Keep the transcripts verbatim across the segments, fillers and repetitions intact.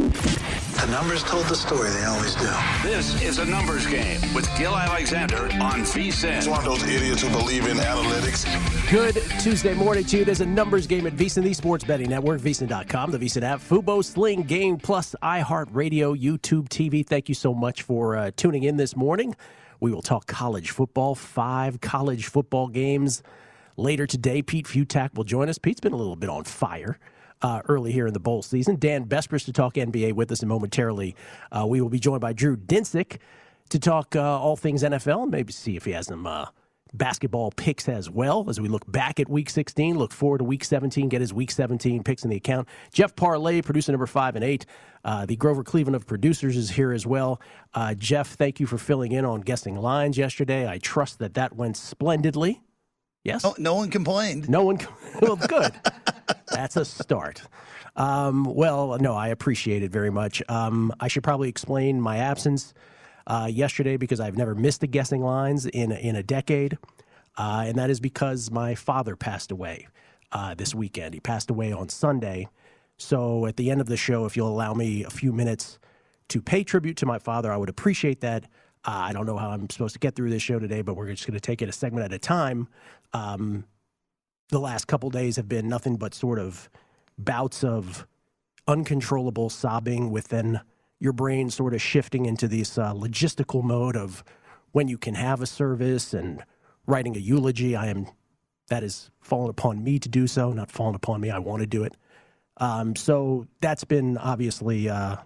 The numbers told the story, they always do. This is a numbers game with Gil Alexander on V SAN. It's one of those idiots who believe in analytics. Good Tuesday morning to you. There's a numbers game at V SAN, the sports betting network, V SAN dot com, the V SAN app, Fubo, Sling, Game Plus, iHeartRadio, YouTube T V. Thank you so much for uh, tuning in this morning. We will talk college football, five college football games later today. Pete Fiutak will join us. Pete's been a little bit on fire. Uh, early here in the bowl season. Dan Bespris to talk N B A with us, and momentarily uh, we will be joined by Drew Dinsick to talk uh, all things N F L, and maybe see if he has some uh, basketball picks as well as we look back at Week sixteen, look forward to Week seventeen, get his Week seventeen picks in the account. Jeff Parlay, producer number five and eight, uh, the Grover Cleveland of producers, is here as well. Uh, Jeff, thank you for filling in on guessing lines yesterday. I trust that that went splendidly. Yes? No, no one complained. No one complained. Well, good. That's a start. Um, well, no, I appreciate it very much. Um, I should probably explain my absence uh, yesterday because I've never missed the guessing lines in, in a decade, uh, and that is because my father passed away uh, this weekend. He passed away on Sunday. So at the end of the show, if you'll allow me a few minutes to pay tribute to my father, I would appreciate that. Uh, I don't know how I'm supposed to get through this show today, but we're just going to take it a segment at a time. Um, the last couple days have been nothing but sort of bouts of uncontrollable sobbing within your brain, sort of shifting into this uh, logistical mode of when you can have a service and writing a eulogy. I am, that is fallen upon me to do so, not fallen upon me. I want to do it. Um, so that's been obviously, uh,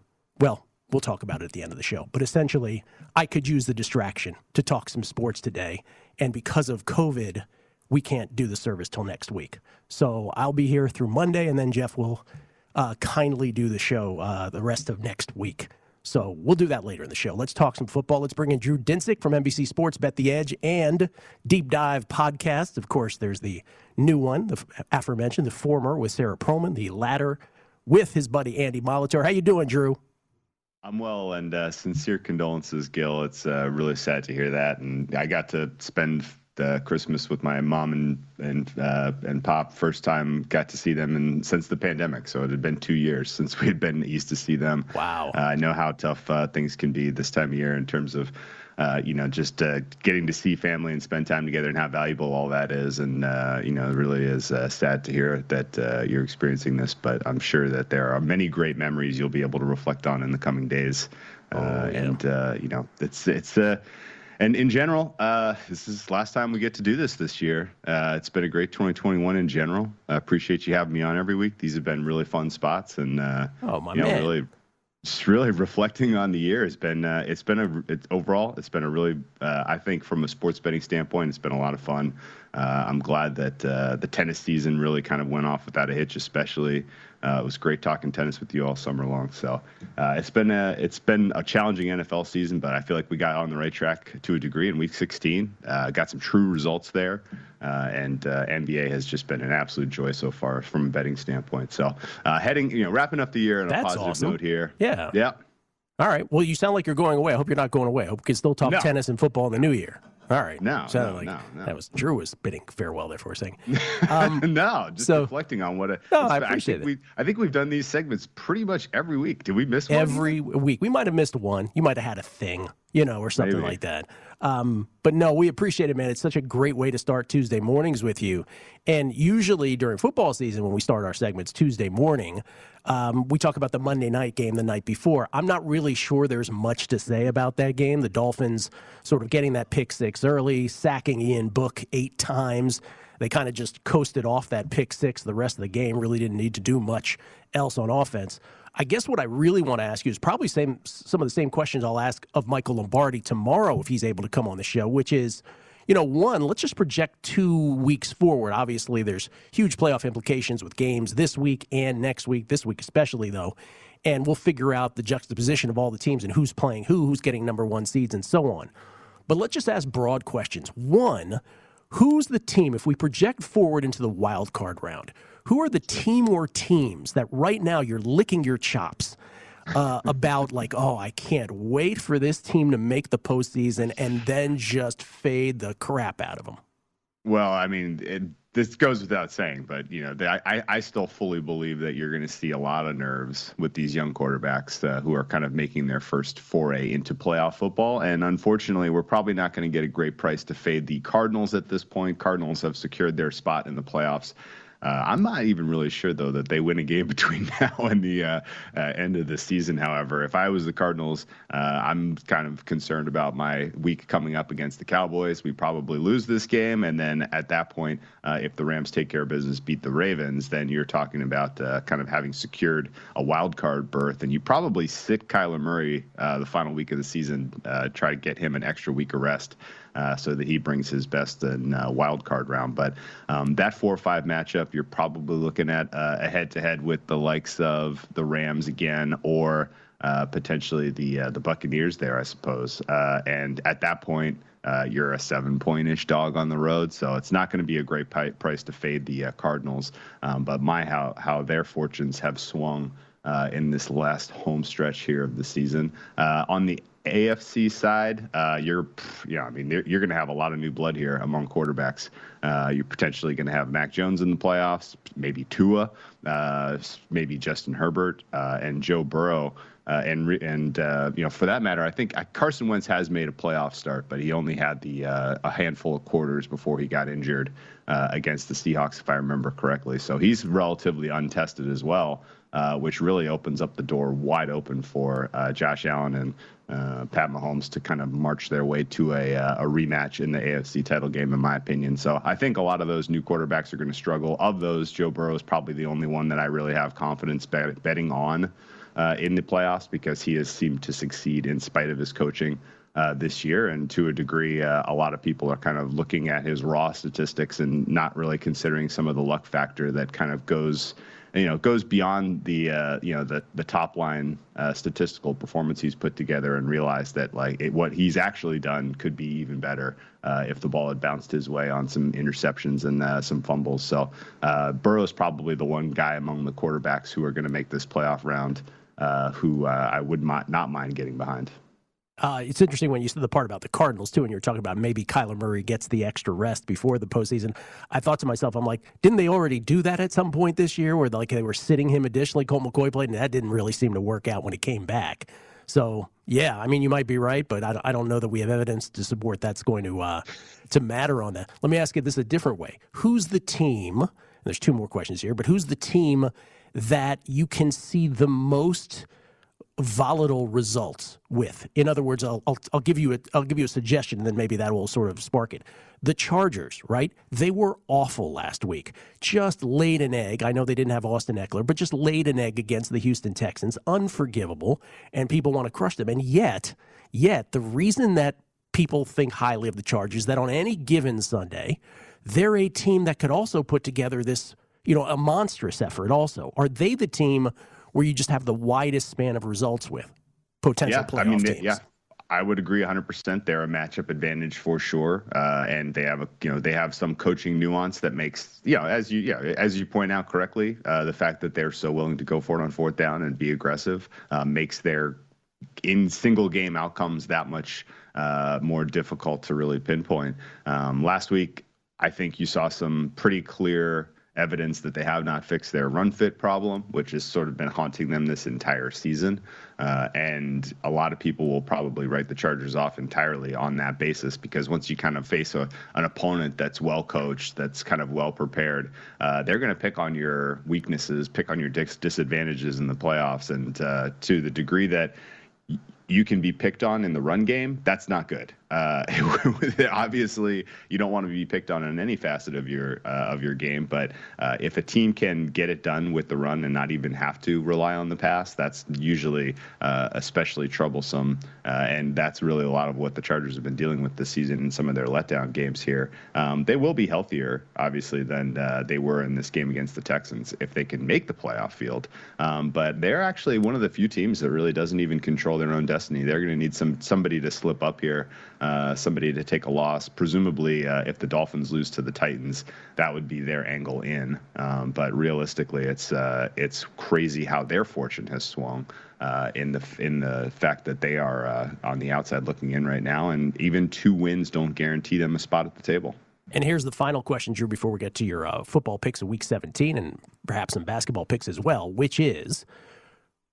well, we'll talk about it at the end of the show. But essentially, I could use the distraction to talk some sports today. And because of COVID, we can't do the service till next week. So I'll be here through Monday, and then Jeff will uh, kindly do the show uh, the rest of next week. So we'll do that later in the show. Let's talk some football. Let's bring in Drew Dinsick from N B C Sports, Bet the Edge, and Deep Dive Podcast. Of course, there's the new one, the aforementioned, the former with Sarah Perlman, the latter with his buddy Andy Molitor. How you doing, Drew? I'm well, and uh, sincere condolences, Gil. It's uh, really sad to hear that, and I got to spend uh, Christmas with my mom and and uh, and pop. First time got to see them, and since the pandemic, so it had been two years since we had been east to see them. Wow! Uh, I know how tough uh, things can be this time of year in terms of. Uh, you know, just uh, getting to see family and spend time together and how valuable all that is. And, uh, you know, it really is uh, sad to hear that uh, you're experiencing this. But I'm sure that there are many great memories you'll be able to reflect on in the coming days. Uh, oh, yeah. And, uh, you know, it's it's uh, And in general, uh, this is the last time we get to do this this year. Uh, it's been a great twenty twenty-one in general. I appreciate you having me on every week. These have been really fun spots, and uh, oh my you know, man, really, just really reflecting on the year has been. Uh, it's been a it's, overall. It's been a really. Uh, I think from a sports betting standpoint, it's been a lot of fun. Uh, I'm glad that uh, the tennis season really kind of went off without a hitch, especially. Uh, it was great talking tennis with you all summer long. So uh, it's been a it's been a challenging N F L season, but I feel like we got on the right track to a degree in Week sixteen. Uh, got some true results there, uh, and uh, N B A has just been an absolute joy so far from a betting standpoint. So uh, heading, you know, wrapping up the year on a positive awesome. note here. Yeah. Yeah. All right. Well, you sound like you're going away. I hope you're not going away. I hope you can still talk no. tennis and football in the new year. All right. No, no, like no, no. That was Drew was bidding farewell there for a second. Um, no, just so, reflecting on what a, no, I appreciate I think it. We, I think we've done these segments pretty much every week. Did we miss one? Every week. We might have missed one. You might have had a thing, you know, or something Maybe. like that. Um, but no, we appreciate it, man. It's such a great way to start Tuesday mornings with you. And usually during football season, when we start our segments Tuesday morning, um, we talk about the Monday night game the night before. I'm not really sure there's much to say about that game. The Dolphins sort of getting that pick six early, sacking Ian Book eight times. They kind of just coasted off that pick six the rest of the game, really didn't need to do much else on offense. I guess what I really want to ask you is probably same, some of the same questions I'll ask of Michael Lombardi tomorrow if he's able to come on the show, which is, you know, one, let's just project two weeks forward. Obviously, there's huge playoff implications with games this week and next week, this week especially, though, and we'll figure out the juxtaposition of all the teams and who's playing who, who's getting number one seeds, and so on. But let's just ask broad questions. One, who's the team, if we project forward into the wild card round, who are the team or teams that right now you're licking your chops uh, about, like, oh, I can't wait for this team to make the postseason and then just fade the crap out of them? Well, I mean, it, this goes without saying, but, you know, the, I, I still fully believe that you're going to see a lot of nerves with these young quarterbacks uh, who are kind of making their first foray into playoff football. And unfortunately, we're probably not going to get a great price to fade the Cardinals at this point. Cardinals have secured their spot in the playoffs. Uh, I'm not even really sure, though, that they win a game between now and the uh, uh, end of the season. However, if I was the Cardinals, uh, I'm kind of concerned about my week coming up against the Cowboys. We probably lose this game. And then at that point, uh, if the Rams take care of business, beat the Ravens, then you're talking about uh, kind of having secured a wild card berth. And you probably sit Kyler Murray uh, the final week of the season, uh, try to get him an extra week of rest. Uh, so that he brings his best in uh, wild card round. But um, that four or five matchup, you're probably looking at uh, a head to head with the likes of the Rams again, or uh, potentially the uh, the Buccaneers there, I suppose. Uh, and at that point, uh, you're a seven point ish dog on the road. So it's not going to be a great pi- price to fade the uh, Cardinals. Um, but my how how their fortunes have swung uh, in this last home stretch here of the season. Uh, on the A F C side, uh, you're, yeah, I mean, you're going to have a lot of new blood here among quarterbacks. Uh, you're potentially going to have Mac Jones in the playoffs, maybe Tua, uh, maybe Justin Herbert, uh, and Joe Burrow. Uh, and and uh, you know, for that matter, I think Carson Wentz has made a playoff start, but he only had the uh, a handful of quarters before he got injured uh, against the Seahawks, if I remember correctly. So he's relatively untested as well, uh, which really opens up the door wide open for uh, Josh Allen and uh, Pat Mahomes to kind of march their way to a uh, a rematch in the A F C title game, in my opinion. So I think a lot of those new quarterbacks are going to struggle. Of those, Joe Burrow is probably the only one that I really have confidence bet- betting on. Uh, in the playoffs, because he has seemed to succeed in spite of his coaching uh, this year. And to a degree, uh, a lot of people are kind of looking at his raw statistics and not really considering some of the luck factor that kind of goes, you know, goes beyond the, uh, you know, the, the top line uh, statistical performance he's put together, and realize that, like, it, what he's actually done could be even better uh, if the ball had bounced his way on some interceptions and uh, some fumbles. So uh, Burrow is probably the one guy among the quarterbacks who are going to make this playoff round Uh, who uh, I would not, not mind getting behind. Uh, it's interesting when you said the part about the Cardinals, too, and you're talking about maybe Kyler Murray gets the extra rest before the postseason. I thought to myself, I'm like, didn't they already do that at some point this year where, like, they were sitting him additionally? Colt McCoy played, and that didn't really seem to work out when he came back. So, yeah, I mean, you might be right, but I, I don't know that we have evidence to support that's going to uh, to matter on that. Let me ask you this a different way. Who's the team, and there's two more questions here, but who's the team that you can see the most volatile results with. In other words, I'll, I'll I'll give you a I'll give you a suggestion, and then maybe that will sort of spark it. The Chargers, right? They were awful last week. Just laid an egg. I know they didn't have Austin Eckler, but just laid an egg against the Houston Texans. Unforgivable, and people want to crush them. And yet, yet the reason that people think highly of the Chargers is that on any given Sunday, they're a team that could also put together this, you know, a monstrous effort. Also, are they the team where you just have the widest span of results with potential yeah, playoff I mean, teams? Yeah, I would agree one hundred percent. They're a matchup advantage for sure, uh, and they have a you know they have some coaching nuance that makes you know as you yeah as you point out correctly, uh, the fact that they're so willing to go for it on fourth down and be aggressive uh, makes their in single game outcomes that much uh, more difficult to really pinpoint. Um, last week, I think you saw some pretty clear evidence that they have not fixed their run fit problem, which has sort of been haunting them this entire season. Uh, and a lot of people will probably write the Chargers off entirely on that basis, because once you kind of face a, an opponent that's well coached, that's kind of well prepared, uh, they're going to pick on your weaknesses, pick on your dis- disadvantages in the playoffs. And uh, to the degree that you can be picked on in the run game, that's not good. Uh, obviously, you don't want to be picked on in any facet of your uh, of your game. But uh, if a team can get it done with the run and not even have to rely on the pass, that's usually uh, especially troublesome. Uh, and that's really a lot of what the Chargers have been dealing with this season in some of their letdown games here. Um, they will be healthier, obviously, than uh, they were in this game against the Texans if they can make the playoff field. Um, but they're actually one of the few teams that really doesn't even control their own destiny. They're going to need some somebody to slip up here, uh, somebody to take a loss. Presumably, uh, if the Dolphins lose to the Titans, that would be their angle in. Um, but realistically, it's uh, it's crazy how their fortune has swung uh, in the in the fact that they are uh, on the outside looking in right now, and even two wins don't guarantee them a spot at the table. And here's the final question, Drew, before we get to your uh, football picks of Week seventeen and perhaps some basketball picks as well, which is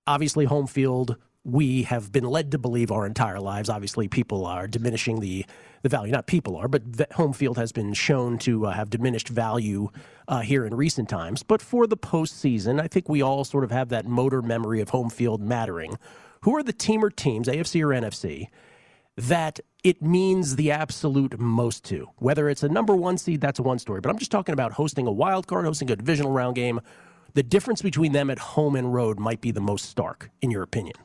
obviously home field. We have been led to believe our entire lives. Obviously, people are diminishing the, the value. Not people are, but home field has been shown to uh, have diminished value uh, here in recent times. But for the postseason, I think we all sort of have that motor memory of home field mattering. Who are the team or teams, A F C or N F C, that it means the absolute most to? Whether it's a number one seed, that's one story. But I'm just talking about hosting a wild card, hosting a divisional round game. The difference between them at home and road might be the most stark, in your opinion.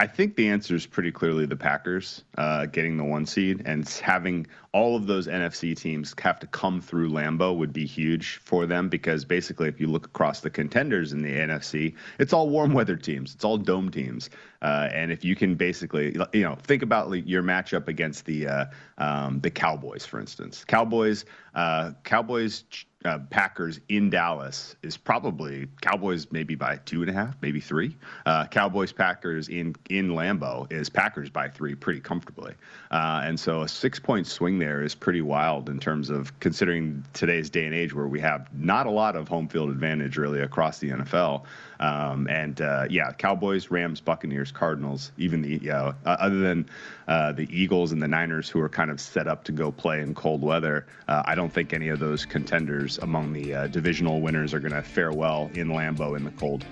I think the answer is pretty clearly the Packers uh, getting the one seed, and having all of those N F C teams have to come through Lambeau would be huge for them, because basically if you look across the contenders in the N F C, it's all warm weather teams. It's all dome teams. Uh, and if you can basically, you know, think about your matchup against the uh, um, the Cowboys, for instance. Cowboys, uh, Cowboys, uh, Packers in Dallas is probably Cowboys maybe by two and a half, maybe three. Uh, Cowboys, Packers in in Lambeau is Packers by three pretty comfortably. Uh, and so a six point swing there is pretty wild in terms of considering today's day and age where we have not a lot of home field advantage really across the N F L. Um, and uh, yeah, Cowboys, Rams, Buccaneers, Cardinals, even the you know, uh, other than uh, the Eagles and the Niners, who are kind of set up to go play in cold weather, uh, I don't think any of those contenders among the uh, divisional winners are going to fare well in Lambeau in the cold.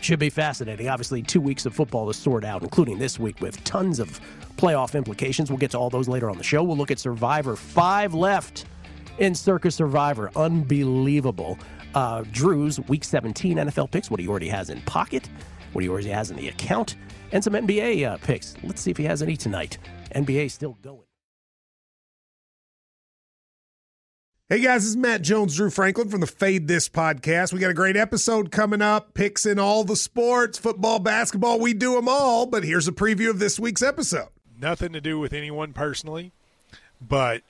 Should be fascinating. Obviously, two weeks of football to sort out, including this week with tons of playoff implications. We'll get to all those later on the show. We'll look at Survivor. Five left in Circus Survivor. Unbelievable. Uh, Drew's Week seventeen N F L picks, what he already has in pocket, what he already has in the account, and some N B A uh, picks. Let's see if he has any tonight. N B A still going. Hey guys, this is Matt Jones, Drew Franklin from the Fade This podcast. We got a great episode coming up. Picks in all the sports, football, basketball, we do them all. But here's a preview of this week's episode. Nothing to do with anyone personally, but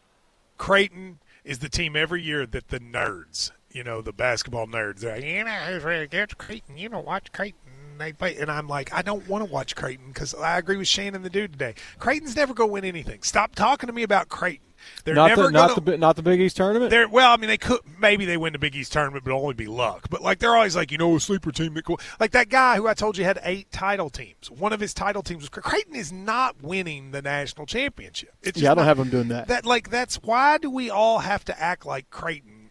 Creighton is the team every year that the nerds, you know, the basketball nerds, they're like, you know who's really good? Creighton. You know, watch Creighton. They play, and I'm like, I don't want to watch Creighton because I agree with Shane and the dude today. Creighton's never going to win anything. Stop talking to me about Creighton. They're not never the, not gonna, the not the Big East tournament. They're, well, I mean, they could maybe they win the Big East tournament, but it'll only be luck. But like they're always like, you know, a sleeper team that cool. Like that guy who I told you had eight title teams. One of his title teams was Creighton is not winning the national championship. It's yeah, I don't not, have them doing that. That like that's why do we all have to act like Creighton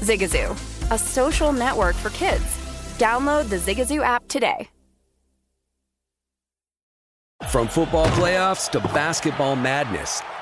Zigazoo, a social network for kids. Download the Zigazoo app today. From football playoffs to basketball madness,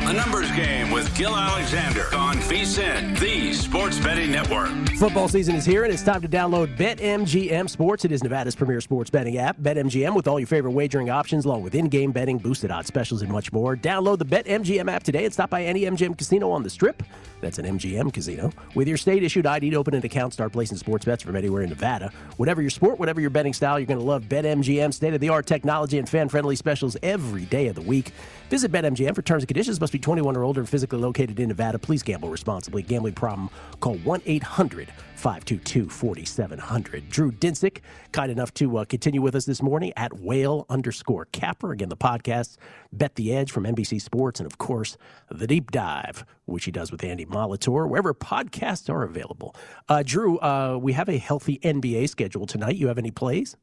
A Numbers Game with Gil Alexander on VSiN, the sports betting network. Football season is here, and it's time to download BetMGM Sports. It is Nevada's premier sports betting app. BetMGM with all your favorite wagering options, along with in-game betting, boosted odds specials, and much more. Download the BetMGM app today and stop by any M G M casino on the Strip. That's an M G M casino. With your state-issued I D to open an account, start placing sports bets from anywhere in Nevada. Whatever your sport, whatever your betting style, you're going to love BetMGM's state-of-the-art technology and fan-friendly specials every day of the week. Visit BetMGM for terms and conditions. Must be twenty-one or older and physically located in Nevada. Please gamble responsibly. Gambling problem? Call one eight hundred five two two four seven zero zero. Drew Dinsick, kind enough to uh, continue with us this morning at whale underscore capper. Again, the podcast, Bet the Edge from N B C Sports, and, of course, The Deep Dive, which he does with Andy Molitor, wherever podcasts are available. Uh, Drew, uh, we have a healthy N B A schedule tonight. You have any plays?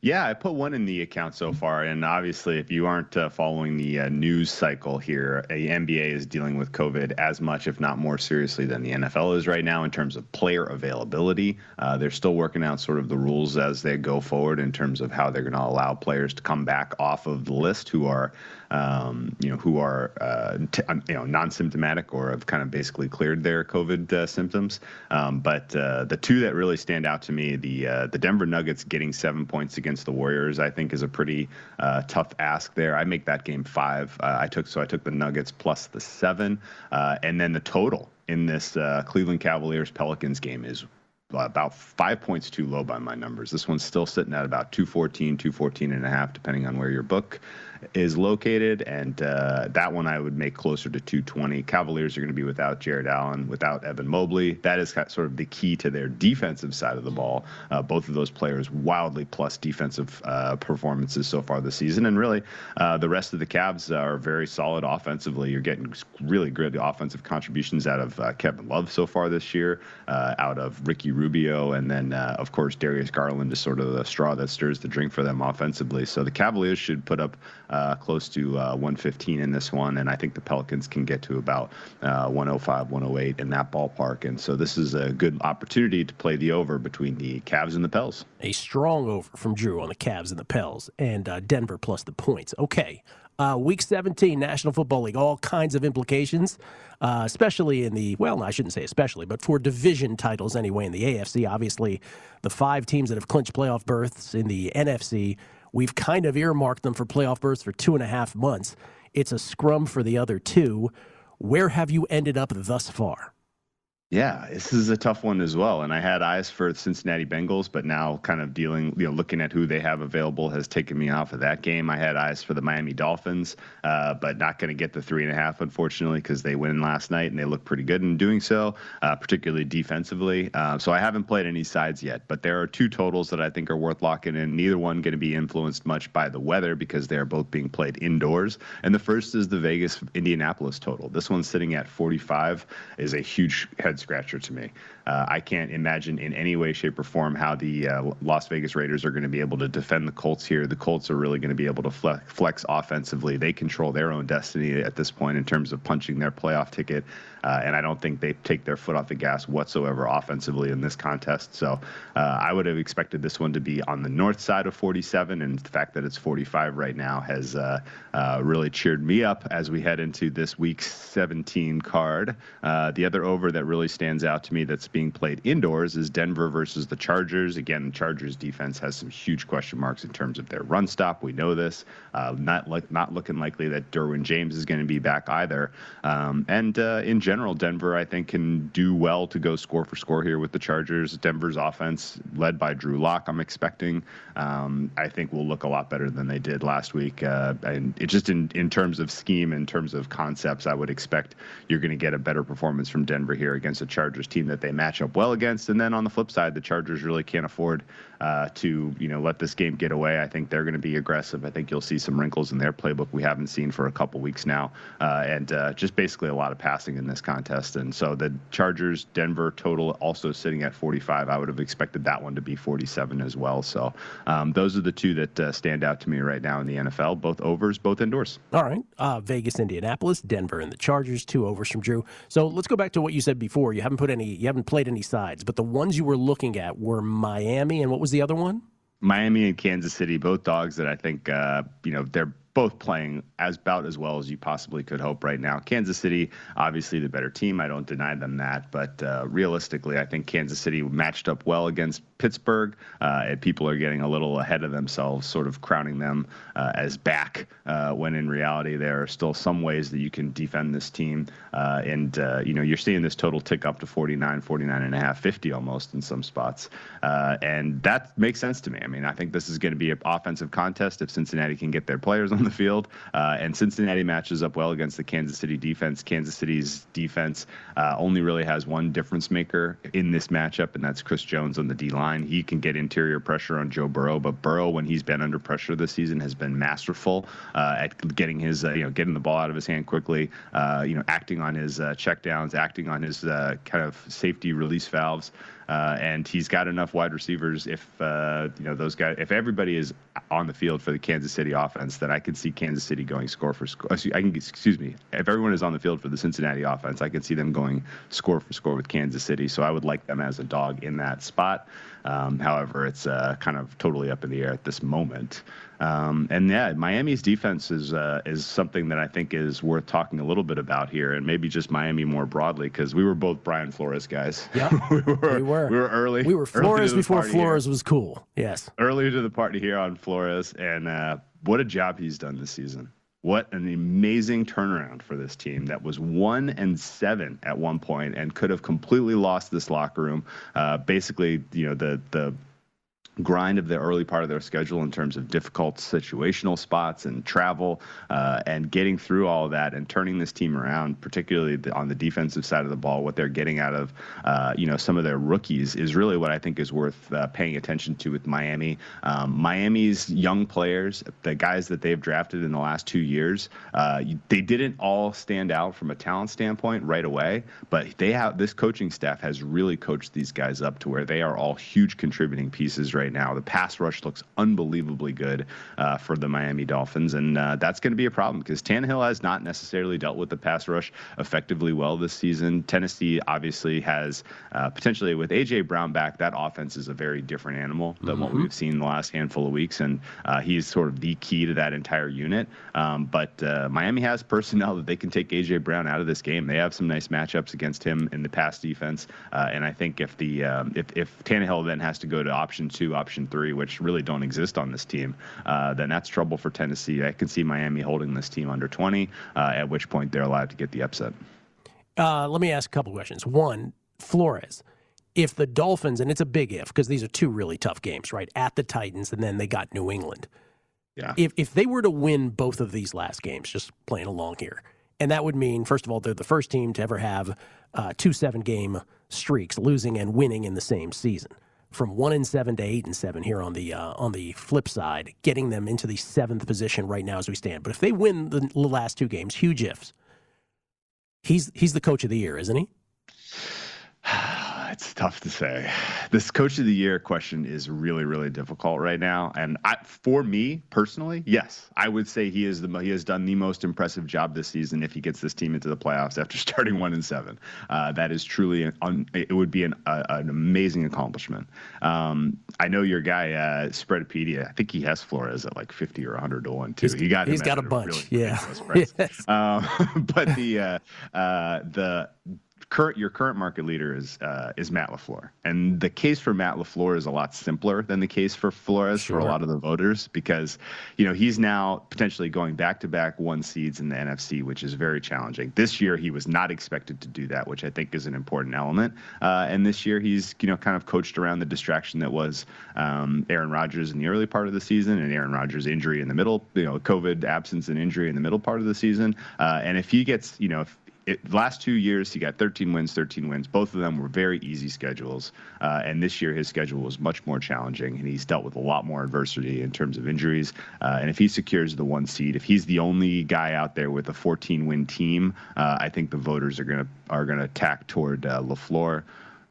Yeah, I put one in the account so far, and obviously if you aren't uh, following the uh, news cycle here, the N B A is dealing with COVID as much, if not more seriously, than the N F L is right now in terms of player availability. Uh, they're still working out sort of the rules as they go forward in terms of how they're going to allow players to come back off of the list who are Um, you know, who are, uh, t- you know, non-symptomatic or have kind of basically cleared their COVID uh, symptoms. Um, but uh, the two that really stand out to me, the uh, the Denver Nuggets getting seven points against the Warriors, I think is a pretty uh, tough ask there. I make that game five. Uh, I took so I took the Nuggets plus the seven. Uh, and then the total in this uh, Cleveland Cavaliers-Pelicans game is about five points too low by my numbers. This one's still sitting at about two fourteen, two fourteen and a half, depending on where your book is located. And uh, that one I would make closer to two twenty. Cavaliers are going to be without Jared Allen, without Evan Mobley. That is sort of the key to their defensive side of the ball. Uh, both of those players wildly plus defensive uh, performances so far this season. And really, uh, the rest of the Cavs are very solid offensively. You're getting really good offensive contributions out of uh, Kevin Love so far this year, uh, out of Ricky Rubio, and then, uh, of course, Darius Garland is sort of the straw that stirs the drink for them offensively. So the Cavaliers should put up Uh, uh, close to uh, one fifteen in this one, and I think the Pelicans can get to about uh, one oh five, one oh eight in that ballpark. And so this is a good opportunity to play the over between the Cavs and the Pels. A strong over from Drew on the Cavs and the Pels, and uh, Denver plus the points. Okay. Uh, week seventeen, National Football League, all kinds of implications, uh, especially in the, well, I shouldn't say especially, but for division titles anyway in the A F C. Obviously, the five teams that have clinched playoff berths in the N F C, we've kind of earmarked them for playoff berths for two and a half months. It's a scrum for the other two. Where have you ended up thus far? Yeah, this is a tough one as well. And I had eyes for the Cincinnati Bengals, but now kind of dealing, you know, looking at who they have available has taken me off of that game. I had eyes for the Miami Dolphins, uh, but not going to get the three and a half, unfortunately, because they win last night and they look pretty good in doing so, uh, particularly defensively. Uh, so I haven't played any sides yet, but there are two totals that I think are worth locking in. Neither one going to be influenced much by the weather because they're both being played indoors. And the first is the Vegas Indianapolis total. This one's sitting at forty-five, is a huge heads scratcher to me. Uh, I can't imagine in any way, shape, or form how the uh, Las Vegas Raiders are going to be able to defend the Colts here. The Colts are really going to be able to flex, flex offensively. They control their own destiny at this point in terms of punching their playoff ticket, uh, and I don't think they take their foot off the gas whatsoever offensively in this contest. So uh, I would have expected this one to be on the north side of forty-seven, and the fact that it's forty-five right now has uh, uh, really cheered me up as we head into this week seventeen card. Uh, the other over that really stands out to me that's being played indoors is Denver versus the Chargers. Again, the Chargers defense has some huge question marks in terms of their run stop. We know this. Uh, not like not looking likely that Derwin James is going to be back either. Um, and uh, in general, Denver, I think, can do well to go score for score here with the Chargers. Denver's offense, led by Drew Lock, I'm expecting, um, I think will look a lot better than they did last week. Uh, and it just in, in terms of scheme, in terms of concepts, I would expect you're going to get a better performance from Denver here against a Chargers team that they match up well against. And then on the flip side, the Chargers really can't afford uh, to, you know, let this game get away. I think they're going to be aggressive. I think you'll see some wrinkles in their playbook we haven't seen for a couple weeks now, uh, and uh, just basically a lot of passing in this contest. And so the Chargers Denver total also sitting at forty-five. I would have expected that one to be forty-seven as well. So um, those are the two that uh, stand out to me right now in the N F L, both overs, both indoors. All right. Uh, Vegas, Indianapolis, Denver, and the Chargers, two overs from Drew. So let's go back to what you said before. You haven't put any, you haven't played any sides, but the ones you were looking at were Miami, and what was the other one? Miami and Kansas City, both dogs that I think, uh, you know, they're both playing as about as well as you possibly could hope right now. Kansas City, obviously the better team. I don't deny them that. But uh, realistically, I think Kansas City matched up well against Pittsburgh. Uh, and people are getting a little ahead of themselves, sort of crowning them uh, as back, uh, when in reality there are still some ways that you can defend this team. Uh, and, uh, you know, you're seeing this total tick up to forty-nine, forty-nine and a half, fifty almost in some spots. Uh, and that makes sense to me. I mean, I think this is going to be an offensive contest if Cincinnati can get their players on the field, uh, and Cincinnati matches up well against the Kansas City defense. Kansas City's defense uh, only really has one difference maker in this matchup, and that's Chris Jones on the D line. He can get interior pressure on Joe Burrow, but Burrow, when he's been under pressure this season, has been masterful uh, at getting his, uh, you know, getting the ball out of his hand quickly, uh, you know, acting on his uh, checkdowns, acting on his uh, kind of safety release valves. Uh, and he's got enough wide receivers. If uh, you know those guys, if everybody is on the field for the Kansas City offense, then I could see Kansas City going score for score. I can, excuse me. If everyone is on the field for the Cincinnati offense, I could see them going score for score with Kansas City. So I would like them as a dog in that spot. Um, however, it's uh, kind of totally up in the air at this moment. Um, and yeah, Miami's defense is uh, is something that I think is worth talking a little bit about here, and maybe just Miami more broadly, because we were both Brian Flores guys. Yeah, we, were, we were. We were early. We were Flores before Flores was cool. Yes. Earlier to the party here on Flores, and uh, what a job he's done this season. What an amazing turnaround for this team that was one and seven at one point and could have completely lost this locker room. Uh, basically, you know, the the. grind of the early part of their schedule in terms of difficult situational spots and travel, uh, and getting through all of that and turning this team around, particularly the, on the defensive side of the ball, what they're getting out of, uh, you know, some of their rookies is really what I think is worth uh, paying attention to with Miami. Um, Miami's young players, the guys that they've drafted in the last two years, uh, they didn't all stand out from a talent standpoint right away, but they have, this coaching staff has really coached these guys up to where they are all huge contributing pieces right right now. The pass rush looks unbelievably good uh, for the Miami Dolphins, and uh, that's going to be a problem because Tannehill has not necessarily dealt with the pass rush effectively well this season. Tennessee obviously has uh, potentially, with A J. Brown back, that offense is a very different animal than mm-hmm. what we've seen in the last handful of weeks, and uh, he's sort of the key to that entire unit. Um, but uh, Miami has personnel that they can take A J. Brown out of this game. They have some nice matchups against him in the pass defense, uh, and I think if the um, if if Tannehill then has to go to option two, option three, which really don't exist on this team, uh, then that's trouble for Tennessee. I can see Miami holding this team under twenty, uh, at which point they're allowed to get the upset. Uh, let me ask a couple questions. One, Flores. If the Dolphins, and it's a big if, because these are two really tough games, right? At the Titans, and then they got New England. Yeah. If if they were to win both of these last games, just playing along here, and that would mean, first of all, they're the first team to ever have uh, two seven-game streaks, losing and winning in the same season, from one and seven to eight and seven. Here on the uh, on the flip side, getting them into the seventh position right now as we stand. But if they win the last two games, huge ifs. He's he's the coach of the year, isn't he? It's tough to say. This coach of the year question is really, really difficult right now. And I, for me personally, yes, I would say he is the he has done the most impressive job this season. If he gets this team into the playoffs after starting one and seven, uh, that is truly an un, it would be an uh, an amazing accomplishment. Um, I know your guy uh, Spreadpedia. I think he has Flores at like fifty or a hundred to one too. He's, he got he's got a bunch, really, yeah. Yes. Um, but the uh, uh, the Current, your current market leader is uh, is Matt LaFleur, and the case for Matt LaFleur is a lot simpler than the case for Flores sure. for a lot of the voters, because you know he's now potentially going back to back one seeds in the N F C, which is very challenging. This year he was not expected to do that, which I think is an important element. Uh, and this year he's you know kind of coached around the distraction that was um, Aaron Rodgers in the early part of the season, and Aaron Rodgers' injury in the middle, you know, COVID absence and injury in the middle part of the season. Uh, and if he gets you know. If, It, last two years, he got thirteen wins, thirteen wins. Both of them were very easy schedules. Uh, and this year, his schedule was much more challenging, and he's dealt with a lot more adversity in terms of injuries. Uh, and if he secures the one seed, if he's the only guy out there with a fourteen-win team, uh, I think the voters are gonna are gonna tack toward uh, LaFleur.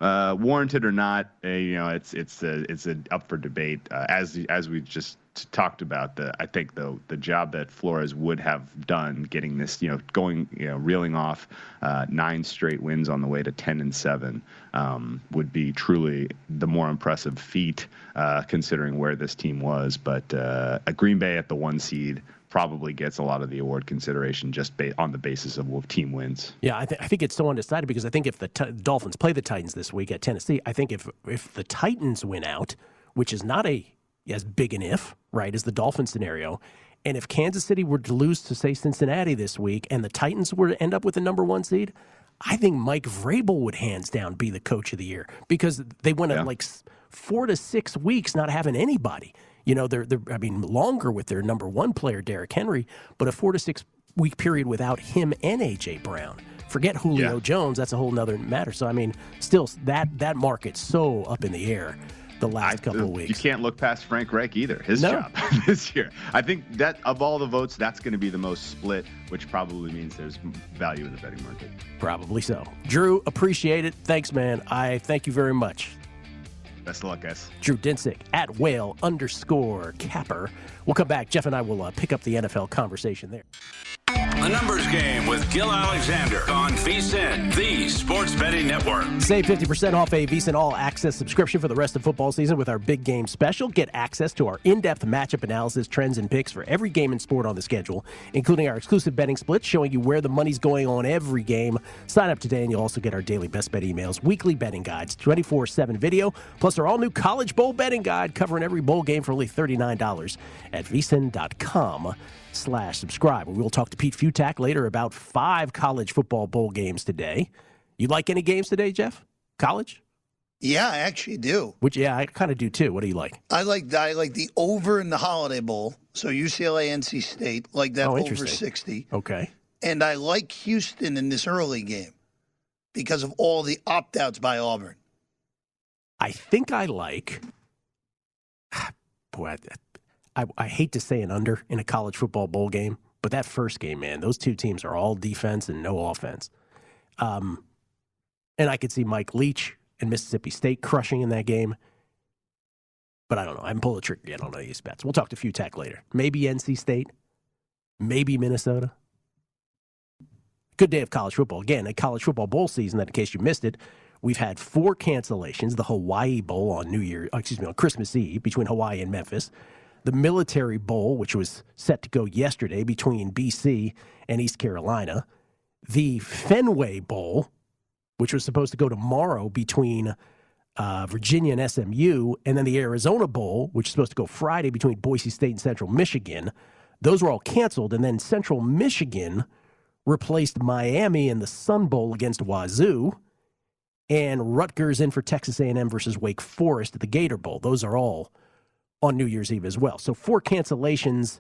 Uh, warranted or not, uh, you know, it's it's a, it's a up for debate. Uh, as as we just talked about, the I think the the job that Flores would have done, getting this, you know, going, you know, reeling off uh, nine straight wins on the way to ten and seven, um, would be truly the more impressive feat, uh, considering where this team was. But uh, a Green Bay at the one seed probably gets a lot of the award consideration just based on the basis of team wins. Yeah, I, th- I think it's so undecided, because I think if the t- Dolphins play the Titans this week at Tennessee, I think if if the Titans win out, which is not a as big an if, right, as the Dolphins scenario, and if Kansas City were to lose to, say, Cincinnati this week, and the Titans were to end up with the number one seed, I think Mike Vrabel would hands down be the coach of the year, because they went yeah. at like four to six weeks not having anybody. You know, they're, they're, I mean, longer with their number one player, Derrick Henry, but a four to six week period without him and A J. Brown. Forget Julio yeah. Jones. That's a whole nother matter. So, I mean, still, that, that market's so up in the air the last I, couple of weeks. You can't look past Frank Reich either, his no. job this year. I think that of all the votes, that's going to be the most split, which probably means there's value in the betting market. Probably so. Drew, appreciate it. Thanks, man. I thank you very much. Best of luck, guys. Drew Dinsick at whale underscore capper. We'll come back. Jeff and I will uh, pick up the N F L conversation there. The Numbers Game with Gil Alexander on VSiN, the sports betting network. Save fifty percent off a VSiN all-access subscription for the rest of football season with our big game special. Get access to our in-depth matchup analysis, trends, and picks for every game and sport on the schedule, including our exclusive betting splits showing you where the money's going on every game. Sign up today, and you'll also get our daily best bet emails, weekly betting guides, twenty-four seven video, plus our all-new College Bowl betting guide covering every bowl game for only thirty-nine dollars at VSiN.com. slash subscribe. We'll talk to Pete Fiutak later about five college football bowl games today. You like any games today, Jeff? College? Yeah, I actually do. Which, yeah, I kind of do too. What do you like? I like I like the over in the Holiday Bowl. So U C L A, N C State, like that oh, over sixty. Okay. And I like Houston in this early game because of all the opt-outs by Auburn. I think I like... Boy, I... I, I hate to say an under in a college football bowl game, but that first game, man, those two teams are all defense and no offense. Um, and I could see Mike Leach and Mississippi State crushing in that game. But I don't know. I haven't pulled the trigger yet on these bets. We'll talk to Fiutak later. Maybe N C State. Maybe Minnesota. Good day of college football. Again, a college football bowl season that, in case you missed it, we've had four cancellations. The Hawaii Bowl on New Year, excuse me, on Christmas Eve between Hawaii and Memphis. The Military Bowl, which was set to go yesterday between B C and East Carolina. The Fenway Bowl, which was supposed to go tomorrow between uh, Virginia and S M U. And then the Arizona Bowl, which is supposed to go Friday between Boise State and Central Michigan. Those were all canceled. And then Central Michigan replaced Miami in the Sun Bowl against Wazoo, and Rutgers in for Texas A and M versus Wake Forest at the Gator Bowl. Those are all on New Year's Eve as well. So four cancellations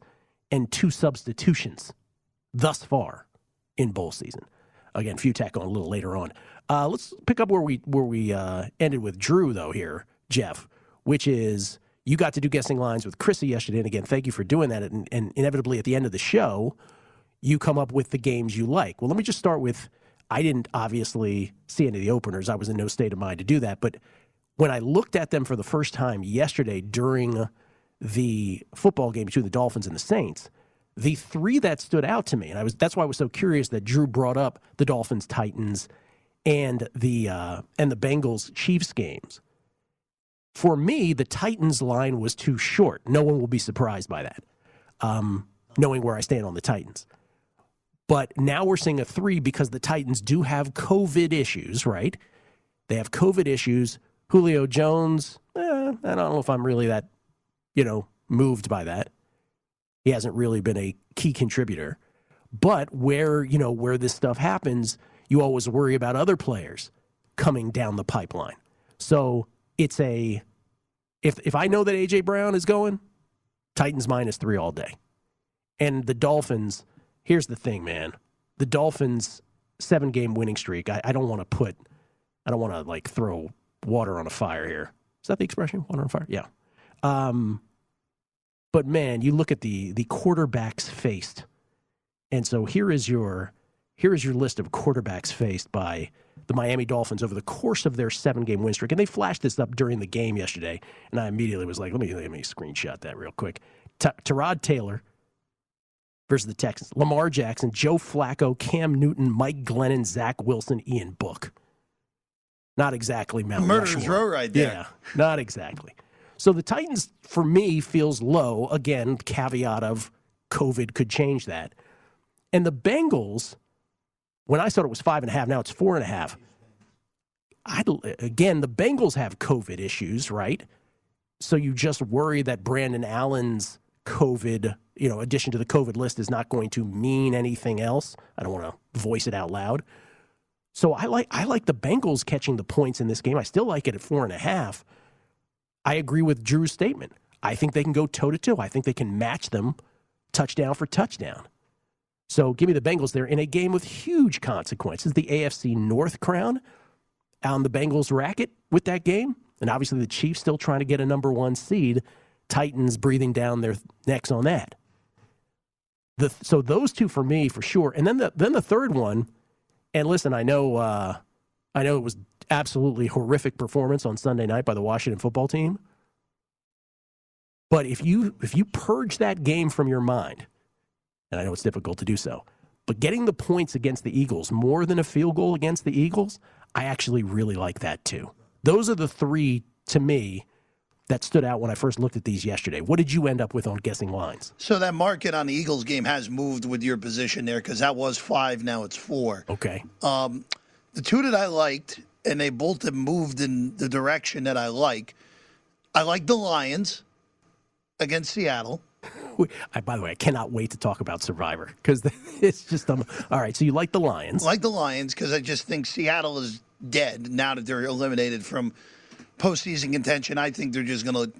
and two substitutions thus far in bowl season. Again, Fiutak on a little later on. Uh, let's pick up where we where we uh, ended with Drew, though, here, Jeff, which is you got to do guessing lines with Chrissy yesterday. And again, thank you for doing that. And, and inevitably at the end of the show, you come up with the games you like. Well, let me just start with, I didn't obviously see any of the openers. I was in no state of mind to do that. But when I looked at them for the first time yesterday during the football game between the Dolphins and the Saints, the three that stood out to me, and I was that's why I was so curious that Drew brought up the Dolphins, Titans, and the uh, and the Bengals, Chiefs games. For me, the Titans line was too short. No one will be surprised by that, um, knowing where I stand on the Titans. But now we're seeing a three because the Titans do have COVID issues, right? They have COVID issues. Julio Jones, eh, I don't know if I'm really that, you know, moved by that. He hasn't really been a key contributor. But where, you know, where this stuff happens, you always worry about other players coming down the pipeline. So it's a, if if I know that A J. Brown is going, Titans minus three all day. And the Dolphins... Here's the thing, man. The Dolphins' seven-game winning streak. I, I don't want to put, I don't want to like throw water on a fire here. Is that the expression? Water on fire? Yeah. Um, but man, you look at the the quarterbacks faced, and so here is your here is your list of quarterbacks faced by the Miami Dolphins over the course of their seven-game win streak. And they flashed this up during the game yesterday, and I immediately was like, let me let me screenshot that real quick. T- Tyrod Taylor versus the Texans, Lamar Jackson, Joe Flacco, Cam Newton, Mike Glennon, Zach Wilson, Ian Book. Not exactly Mount Rushmore. Murder's Row right there. Yeah, not exactly. So the Titans, for me, feels low. Again, caveat of COVID could change that. And the Bengals, when I thought it was five and a half, now it's four and a half. I'd, again, the Bengals have COVID issues, right? So you just worry that Brandon Allen's COVID, you know, addition to the COVID list is not going to mean anything else. I don't want to voice it out loud. So I like I like the Bengals catching the points in this game. I still like it at four and a half. I agree with Drew's statement. I think they can go toe-to-toe. I think they can match them touchdown for touchdown. So give me the Bengals there in a game with huge consequences. The A F C North crown on the Bengals racket with that game. And obviously the Chiefs still trying to get a number one seed. Titans breathing down their necks on that. The, so those two for me, for sure. And then the then the third one, and listen, I know uh, I know it was absolutely horrific performance on Sunday night by the Washington football team. But if you if you purge that game from your mind, and I know it's difficult to do so, but getting the points against the Eagles, more than a field goal against the Eagles, I actually really like that too. Those are the three, to me, that stood out when I first looked at these yesterday. What did you end up with on guessing lines? So that market on the Eagles game has moved with your position there because that was five, now it's four. Okay. Um, the two that I liked, and they both have moved in the direction that I like, I like the Lions against Seattle. I, by the way, I cannot wait to talk about Survivor because it's just, um, all right, so you like the Lions. I like the Lions because I just think Seattle is dead now that they're eliminated from postseason contention. I think they're just going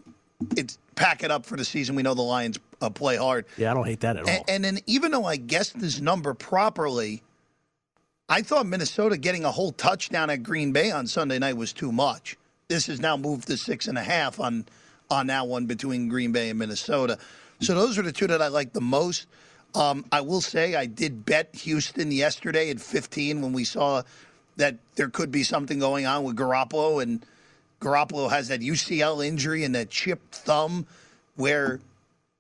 to pack it up for the season. We know the Lions uh, play hard. Yeah, I don't hate that at and, all. And then even though I guessed this number properly, I thought Minnesota getting a whole touchdown at Green Bay on Sunday night was too much. This has now moved to six and a half on, on that one between Green Bay and Minnesota. So those are the two that I like the most. Um, I will say I did bet Houston yesterday at fifteen when we saw that there could be something going on with Garoppolo and Garoppolo has that U C L injury and that chipped thumb, where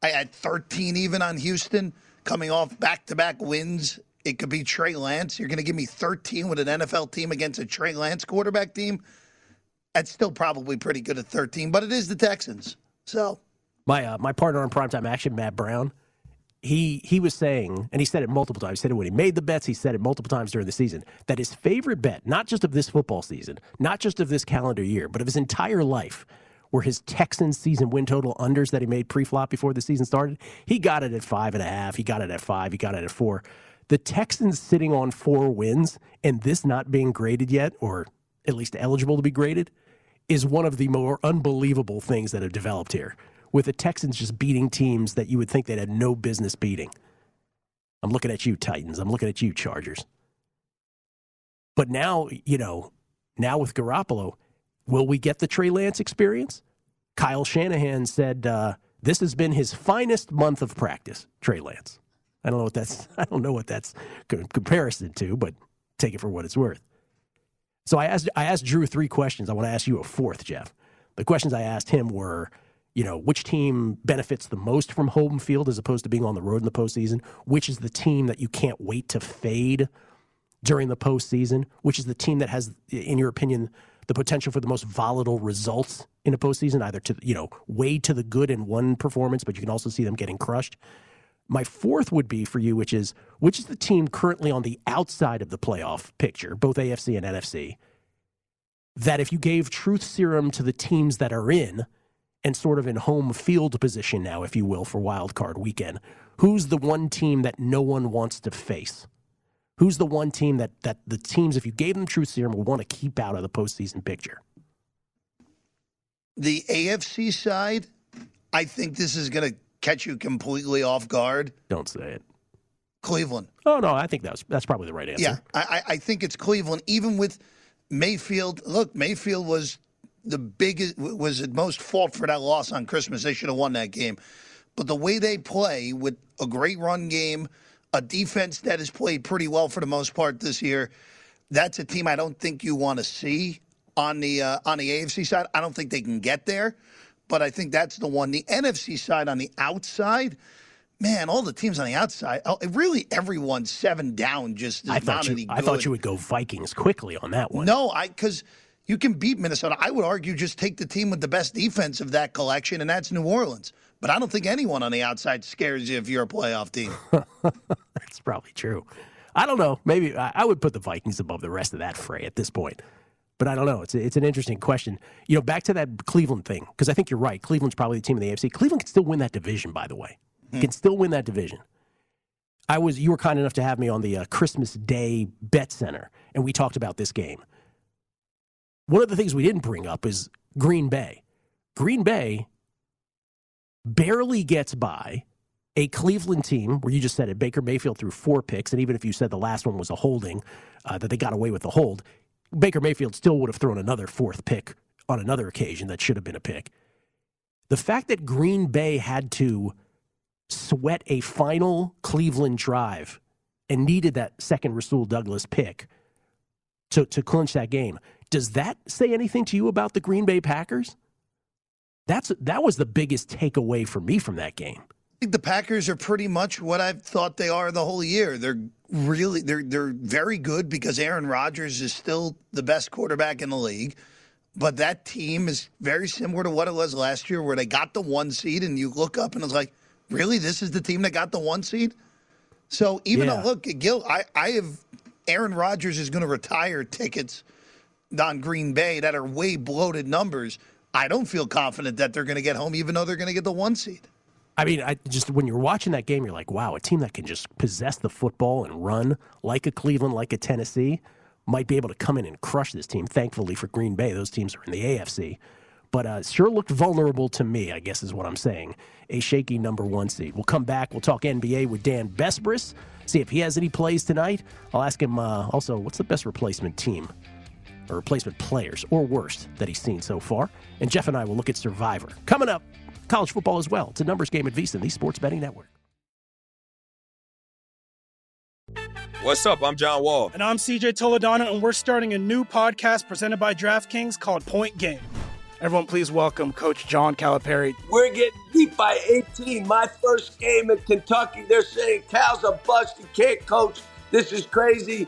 I had thirteen even on Houston, coming off back-to-back wins. It could be Trey Lance. You're going to give me thirteen with an N F L team against a Trey Lance quarterback team? That's still probably pretty good at thirteen, but it is the Texans. So my uh, my partner on Primetime Action, Matt Brown, he he was saying, and he said it multiple times, he said it when he made the bets, he said it multiple times during the season, that his favorite bet, not just of this football season, not just of this calendar year, but of his entire life, were his Texans season win total unders that he made pre-flop before the season started. He got it at five and a half. He got it at five. He got it at four. The Texans sitting on four wins and this not being graded yet, or at least eligible to be graded, is one of the more unbelievable things that have developed here, with the Texans just beating teams that you would think they had no business beating. I'm looking at you, Titans. I'm looking at you, Chargers. But now, you know, now with Garoppolo, will we get the Trey Lance experience? Kyle Shanahan said uh, this has been his finest month of practice, Trey Lance. I don't know what that's. I don't know what that's comparison to, but take it for what it's worth. So I asked I asked Drew three questions. I want to ask you a fourth, Jeff. The questions I asked him were, you know, which team benefits the most from home field as opposed to being on the road in the postseason? Which is the team that you can't wait to fade during the postseason? Which is the team that has, in your opinion, the potential for the most volatile results in a postseason, either to, you know, way to the good in one performance, but you can also see them getting crushed? My fourth would be for you, which is, which is the team currently on the outside of the playoff picture, both A F C and N F C, that if you gave truth serum to the teams that are in and sort of in home field position now, if you will, for wild card weekend, who's the one team that no one wants to face? Who's the one team that, that the teams, if you gave them truth serum, will want to keep out of the postseason picture? The A F C side, I think this is going to catch you completely off guard. Don't say it. Cleveland. Oh, no, I think that's that's probably the right answer. Yeah, I, I think it's Cleveland, even with Mayfield. Look, Mayfield was the biggest, was at most fault for that loss on Christmas. They should have won that game. But the way they play with a great run game, a defense that has played pretty well for the most part this year, that's a team I don't think you want to see on the uh, on the A F C side. I don't think they can get there. But I think that's the one. The N F C side on the outside, man, all the teams on the outside, really everyone seven down just is I not you, any good. I thought you would go Vikings quickly on that one. No, I because you can beat Minnesota. I would argue just take the team with the best defense of that collection, and that's New Orleans. But I don't think anyone on the outside scares you if you're a playoff team. That's probably true. I don't know. Maybe I, I would put the Vikings above the rest of that fray at this point. But I don't know. It's a, it's an interesting question. You know, back to that Cleveland thing, because I think you're right. Cleveland's probably the team in the A F C. Cleveland can still win that division, by the way. Mm-hmm. Can still win that division. I was you were kind enough to have me on the uh, Christmas Day Bet Center, and we talked about this game. One of the things we didn't bring up is Green Bay. Green Bay barely gets by a Cleveland team where you just said it, Baker Mayfield threw four picks, and even if you said the last one was a holding, uh, that they got away with the hold, Baker Mayfield still would have thrown another fourth pick on another occasion that should have been a pick. The fact that Green Bay had to sweat a final Cleveland drive and needed that second Rasul Douglas pick to, to clinch that game, does that say anything to you about the Green Bay Packers? That's That was the biggest takeaway for me from that game. I think the Packers are pretty much what I've thought they are the whole year. They're really, they're they're very good because Aaron Rodgers is still the best quarterback in the league. But that team is very similar to what it was last year, where they got the one seed, and you look up and it's like, really, this is the team that got the one seed? So even yeah. a look, Gil, I, I have Aaron Rodgers is going to retire tickets on Green Bay that are way bloated numbers. I don't feel confident that they're going to get home, even though they're going to get the one seed. I mean, I just when you're watching that game, you're like, wow, a team that can just possess the football and run like a Cleveland, like a Tennessee, might be able to come in and crush this team. Thankfully for Green Bay, those teams are in the A F C. But uh, sure looked vulnerable to me, I guess is what I'm saying. A shaky number one seed. We'll come back. We'll talk N B A with Dan Bespris, see if he has any plays tonight. I'll ask him uh, also, what's the best replacement team or replacement players or worst that he's seen so far? And Jeff and I will look at Survivor. Coming up, college football as well. It's a numbers game at VSiN, the Sports Betting Network. What's up? I'm John Wall. And I'm C J Toledano, and we're starting a new podcast presented by DraftKings called Point Game. Everyone, please welcome Coach John Calipari. We're getting beat by eighteen. My first game in Kentucky. They're saying Cal's a bust. You can't coach. This is crazy.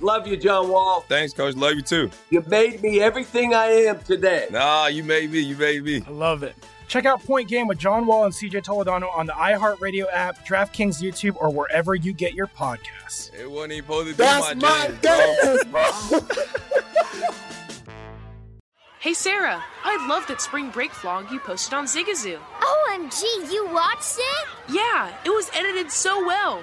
Love you, John Wall. Thanks, Coach. Love you, too. You made me everything I am today. Nah, you made me. You made me. I love it. Check out Point Game with John Wall and C J Toledano on the iHeartRadio app, DraftKings YouTube, or wherever you get your podcasts. It wasn't even supposed to be That's my dance, bro. Hey, Sarah, I loved that spring break vlog you posted on Zigazoo. O M G, you watched it? Yeah, it was edited so well.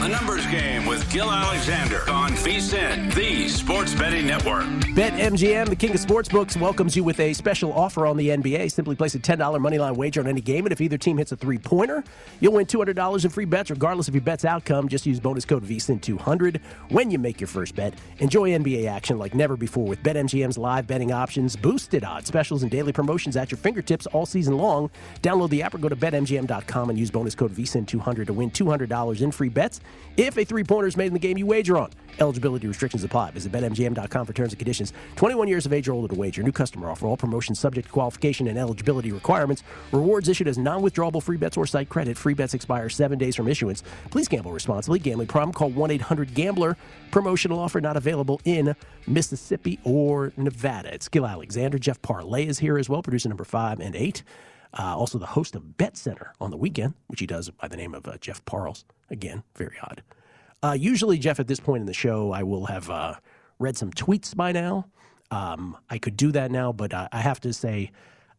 The Numbers Game with Gil Alexander on VSiN, the sports betting network. BetMGM, the king of sportsbooks, welcomes you with a special offer on the N B A. Simply place a ten dollars moneyline wager on any game, and if either team hits a three-pointer, you'll win two hundred dollars in free bets regardless of your bet's outcome. Just use bonus code V S I N two hundred when you make your first bet. Enjoy N B A action like never before with BetMGM's live betting options, boosted odds, specials, and daily promotions at your fingertips all season long. Download the app or go to bet M G M dot com and use bonus code V S I N two hundred to win two hundred dollars in free bets if a three-pointer is made in the game you wager on. Eligibility restrictions apply. Visit bet M G M dot com for terms and conditions. twenty-one years of age or older to wager. New customer offer. All promotions subject to qualification and eligibility requirements. Rewards issued as non-withdrawable free bets or site credit. Free bets expire seven days from issuance. Please gamble responsibly. Gambling problem? Call one eight hundred gambler. Promotional offer not available in Mississippi or Nevada. It's Gil Alexander. Jeff Parlay is here as well, producer number five and eight. Uh, also the host of Bet Center on the weekend, which he does by the name of uh, Jeff Parles. Again, very odd. Uh, usually, Jeff, at this point in the show, I will have uh, read some tweets by now. Um, I could do that now, but uh, I have to say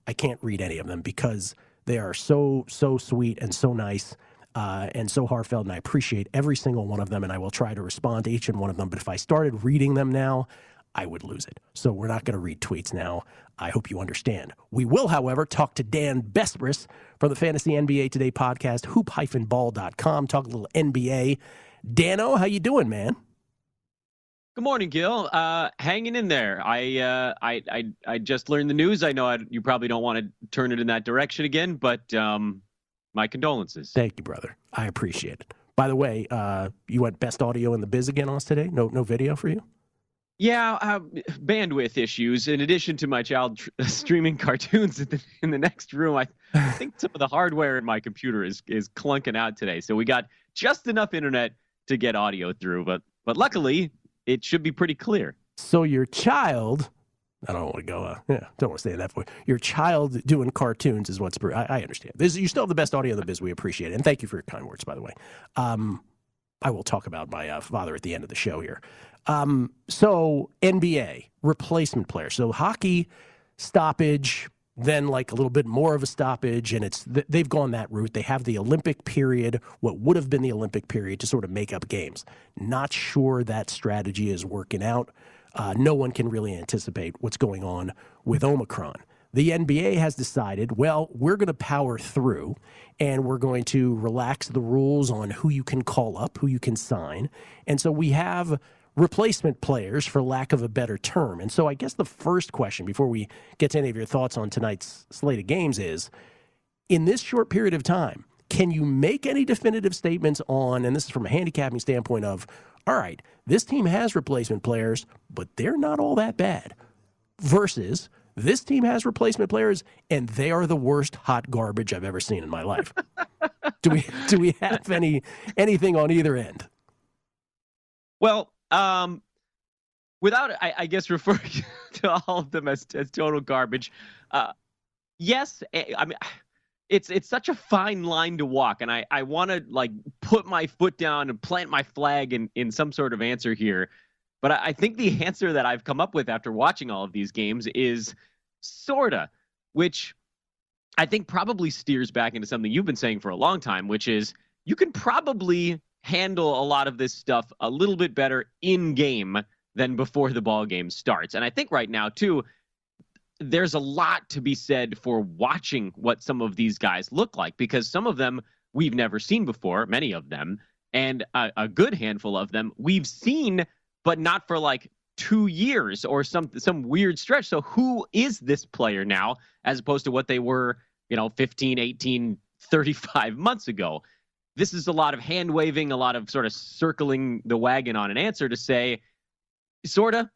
I can't read any of them because they are so, so sweet and so nice uh, and so heartfelt, and I appreciate every single one of them, and I will try to respond to each and one of them. But if I started reading them now, I would lose it. So we're not going to read tweets now. I hope you understand. We will, however, talk to Dan Bespris from the Fantasy N B A Today podcast, hoop dash ball dot com. Talk a little N B A. Dano, how you doing, man? Good morning, Gil. Uh, hanging in there. I, uh, I I I just learned the news. I know I, you probably don't want to turn it in that direction again, but um, my condolences. Thank you, brother. I appreciate it. By the way, uh, you went best audio in the biz again on us today? No, no video for you? Yeah, uh, bandwidth issues. In addition to my child tr- streaming cartoons in the, in the next room, I, I think some of the hardware in my computer is is clunking out today. So we got just enough internet to get audio through, but but luckily it should be pretty clear. So your child, I don't want to go, uh, yeah, don't want to say that for you. Your child doing cartoons is what's, I, I understand. This, you still have the best audio in the biz. We appreciate it. And thank you for your kind words, by the way. Um, I will talk about my uh, father at the end of the show here. Um, so N B A, replacement player. So hockey, stoppage, then like a little bit more of a stoppage, and it's they've gone that route. They have the Olympic period, what would have been the Olympic period, to sort of make up games. Not sure that strategy is working out. Uh, no one can really anticipate what's going on with Omicron. The N B A has decided, well, we're going to power through, and we're going to relax the rules on who you can call up, who you can sign. And so we have replacement players, for lack of a better term. And so I guess the first question, before we get to any of your thoughts on tonight's slate of games, is, in this short period of time, can you make any definitive statements on, and this is from a handicapping standpoint of, all right, this team has replacement players, but they're not all that bad, versus this team has replacement players, and they are the worst hot garbage I've ever seen in my life. do we do we have any anything on either end? Well, um, without, I, I guess, referring to all of them as, as total garbage, uh, yes, I, I mean, it's it's such a fine line to walk, and I, I want to, like, put my foot down and plant my flag in, in some sort of answer here. But I think the answer that I've come up with after watching all of these games is sorta, which I think probably steers back into something you've been saying for a long time, which is you can probably handle a lot of this stuff a little bit better in game than before the ball game starts. And I think right now, too, there's a lot to be said for watching what some of these guys look like, because some of them we've never seen before, many of them, and a, a good handful of them we've seen but not for like two years or some some weird stretch. So who is this player now as opposed to what they were, you know, fifteen, eighteen, thirty-five months ago? This is a lot of hand waving, a lot of sort of circling the wagon on an answer to say, sort of,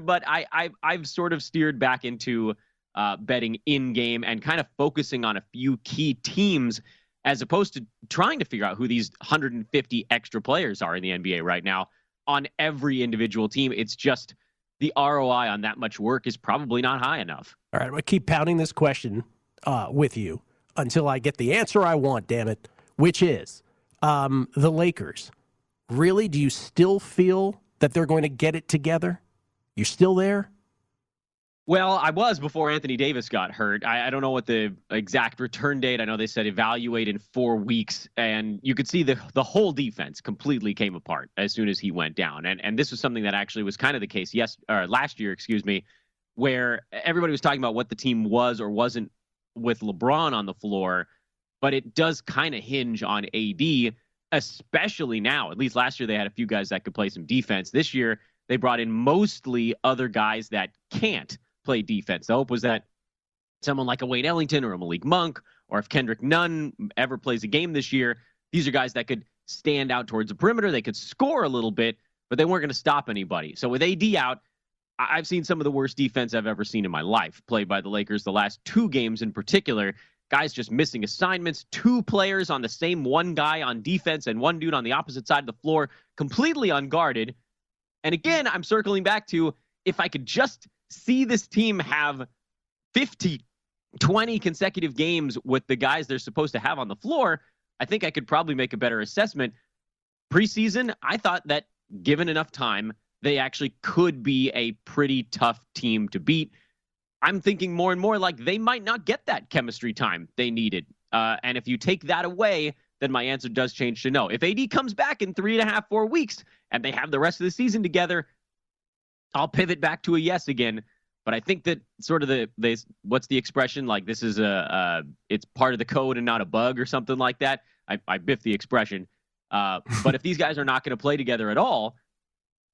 but I, I, I've sort of steered back into uh, betting in game and kind of focusing on a few key teams as opposed to trying to figure out who these one hundred fifty extra players are in the N B A right now. On every individual team, it's just the R O I on that much work is probably not high enough. All right, I'm going to keep pounding this question uh, with you until I get the answer I want, damn it, which is um, the Lakers. Really, do you still feel that they're going to get it together? You're still there? Well, I was before Anthony Davis got hurt. I, I don't know what the exact return date. I know they said evaluate in four weeks, and you could see the the whole defense completely came apart as soon as he went down. And and this was something that actually was kind of the case yes or last year, excuse me, where everybody was talking about what the team was or wasn't with LeBron on the floor, but it does kind of hinge on A D, especially now. At least last year they had a few guys that could play some defense. This year they brought in mostly other guys that can't play defense. The hope was that someone like a Wayne Ellington or a Malik Monk, or if Kendrick Nunn ever plays a game this year, these are guys that could stand out towards the perimeter. They could score a little bit, but they weren't going to stop anybody. So with A D out, I've seen some of the worst defense I've ever seen in my life played by the Lakers the last two games in particular. Guys just missing assignments, two players on the same one guy on defense and one dude on the opposite side of the floor, completely unguarded. And again, I'm circling back to, if I could just see this team have fifty, twenty consecutive games with the guys they're supposed to have on the floor, I think I could probably make a better assessment. Preseason, I thought that given enough time, they actually could be a pretty tough team to beat. I'm thinking more and more like they might not get that chemistry time they needed. Uh, and if you take that away, then my answer does change to no. If A D comes back in three and a half, four weeks and they have the rest of the season together, I'll pivot back to a yes again, but I think that sort of the, the what's the expression? Like this is a, uh, it's part of the code and not a bug or something like that. I, I biffed the expression. Uh, but if these guys are not going to play together at all,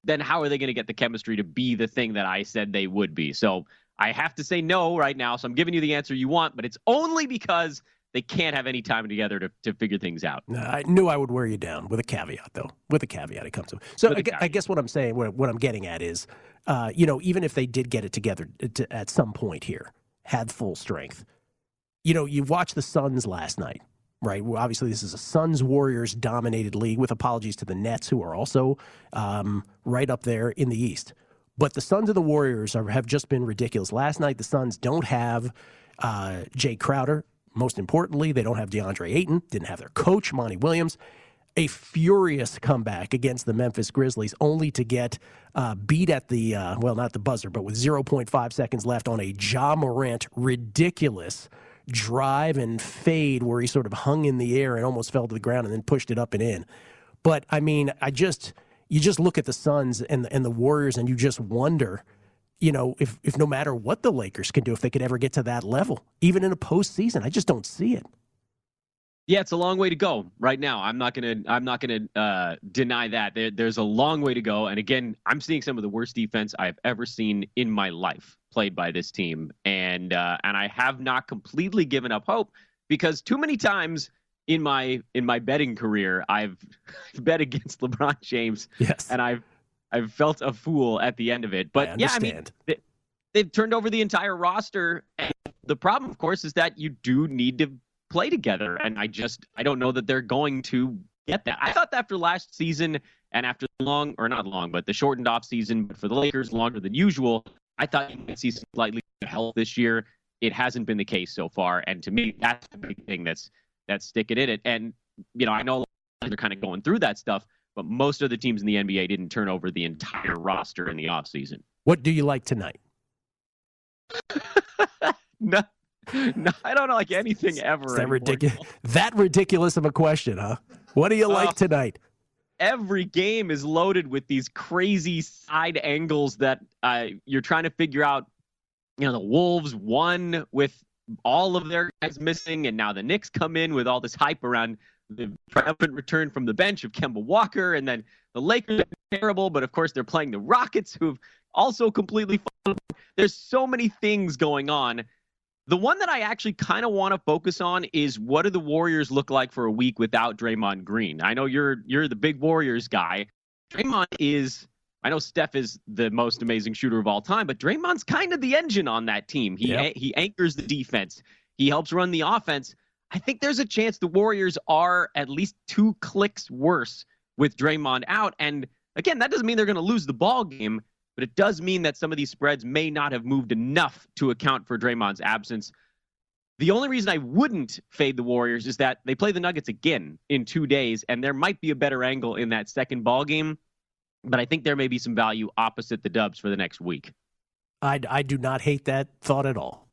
then how are they going to get the chemistry to be the thing that I said they would be? So I have to say no right now. So I'm giving you the answer you want, but it's only because they can't have any time together to, to figure things out. I knew I would wear you down with a caveat, though. With a caveat, it comes to. So I, I guess what I'm saying, what, what I'm getting at is, uh, you know, even if they did get it together to, at some point here, had full strength, you know, you watched the Suns last night. right? Well, obviously, this is a Suns-Warriors-dominated league, with apologies to the Nets, who are also um, right up there in the East. But the Suns and the Warriors are, have just been ridiculous. Last night, the Suns don't have uh, Jay Crowder. Most importantly, they don't have DeAndre Ayton, didn't have their coach, Monty Williams. A furious comeback against the Memphis Grizzlies, only to get uh, beat at the, uh, well, not the buzzer, but with zero point five seconds left on a Ja Morant ridiculous drive and fade where he sort of hung in the air and almost fell to the ground and then pushed it up and in. But, I mean, I just, you just look at the Suns and the, and the Warriors and you just wonder, you know, if, if no matter what the Lakers can do, if they could ever get to that level, even in a postseason, I just don't see it. Yeah, it's a long way to go right now. I'm not gonna. I'm not gonna uh, deny that. There, there's a long way to go. And again, I'm seeing some of the worst defense I've ever seen in my life played by this team. And uh, and I have not completely given up hope, because too many times in my in my betting career, I've bet against LeBron James. Yes. And I've I've felt a fool at the end of it. But I yeah, I mean, they, they've turned over the entire roster. And the problem, of course, is that you do need to play together, and I just I don't know that they're going to get that. I thought that after last season and after the long or not long, but the shortened off season, but for the Lakers longer than usual, I thought you might see slightly health this year. It hasn't been the case so far, and to me, that's the big thing that's that's sticking in it. And you know, I know they're kind of going through that stuff, but most of the teams in the N B A didn't turn over the entire roster in the off season. What do you like tonight? No. No, I don't like anything ever. Is that ridiculous? That ridiculous of a question, huh? What do you like uh, tonight? Every game is loaded with these crazy side angles that uh, you're trying to figure out. You know, the Wolves won with all of their guys missing, and now the Knicks come in with all this hype around the triumphant return from the bench of Kemba Walker, and then the Lakers are terrible, but of course they're playing the Rockets, who've also completely fallen. There's so many things going on. The one that I actually kind of want to focus on is, what do the Warriors look like for a week without Draymond Green? I know you're you're the big Warriors guy. Draymond is, I know Steph is the most amazing shooter of all time, but Draymond's kind of the engine on that team. He yep. he anchors the defense. He helps run the offense. I think there's a chance the Warriors are at least two clicks worse with Draymond out. And again, that doesn't mean they're going to lose the ball game, but it does mean that some of these spreads may not have moved enough to account for Draymond's absence. The only reason I wouldn't fade the Warriors is that they play the Nuggets again in two days, and there might be a better angle in that second ball game, but I think there may be some value opposite the Dubs for the next week. I, I do not hate that thought at all.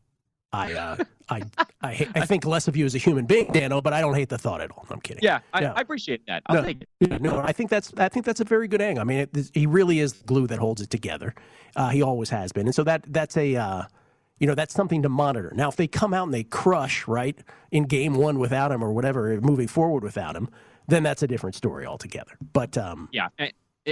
I uh, I I, hate, I think less of you as a human being, Dano, but I don't hate the thought at all. I'm kidding. Yeah, I, no. I appreciate that. I'll no, take it. No, I think that's I think that's a very good angle. I mean, it, he really is the glue that holds it together. Uh, he always has been, and so that that's a uh, you know that's something to monitor. Now, if they come out and they crush right in game one without him or whatever, moving forward without him, then that's a different story altogether. But um, yeah. I,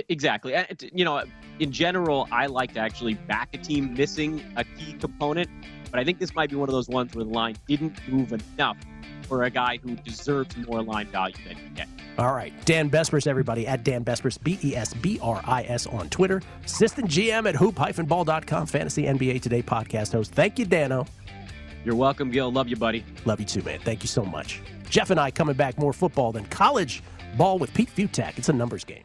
Exactly. You know, in general, I like to actually back a team missing a key component, but I think this might be one of those ones where the line didn't move enough for a guy who deserves more line value than he gets. All right. Dan Bespris, everybody, at Dan Bespris, B E S B R I S on Twitter. Assistant G M at hoop dash ball dot com, Fantasy N B A Today podcast host. Thank you, Dano. You're welcome, Gil. Love you, buddy. Love you too, man. Thank you so much. Jeff and I coming back, more football than college ball with Pete Fiutak. It's a numbers game.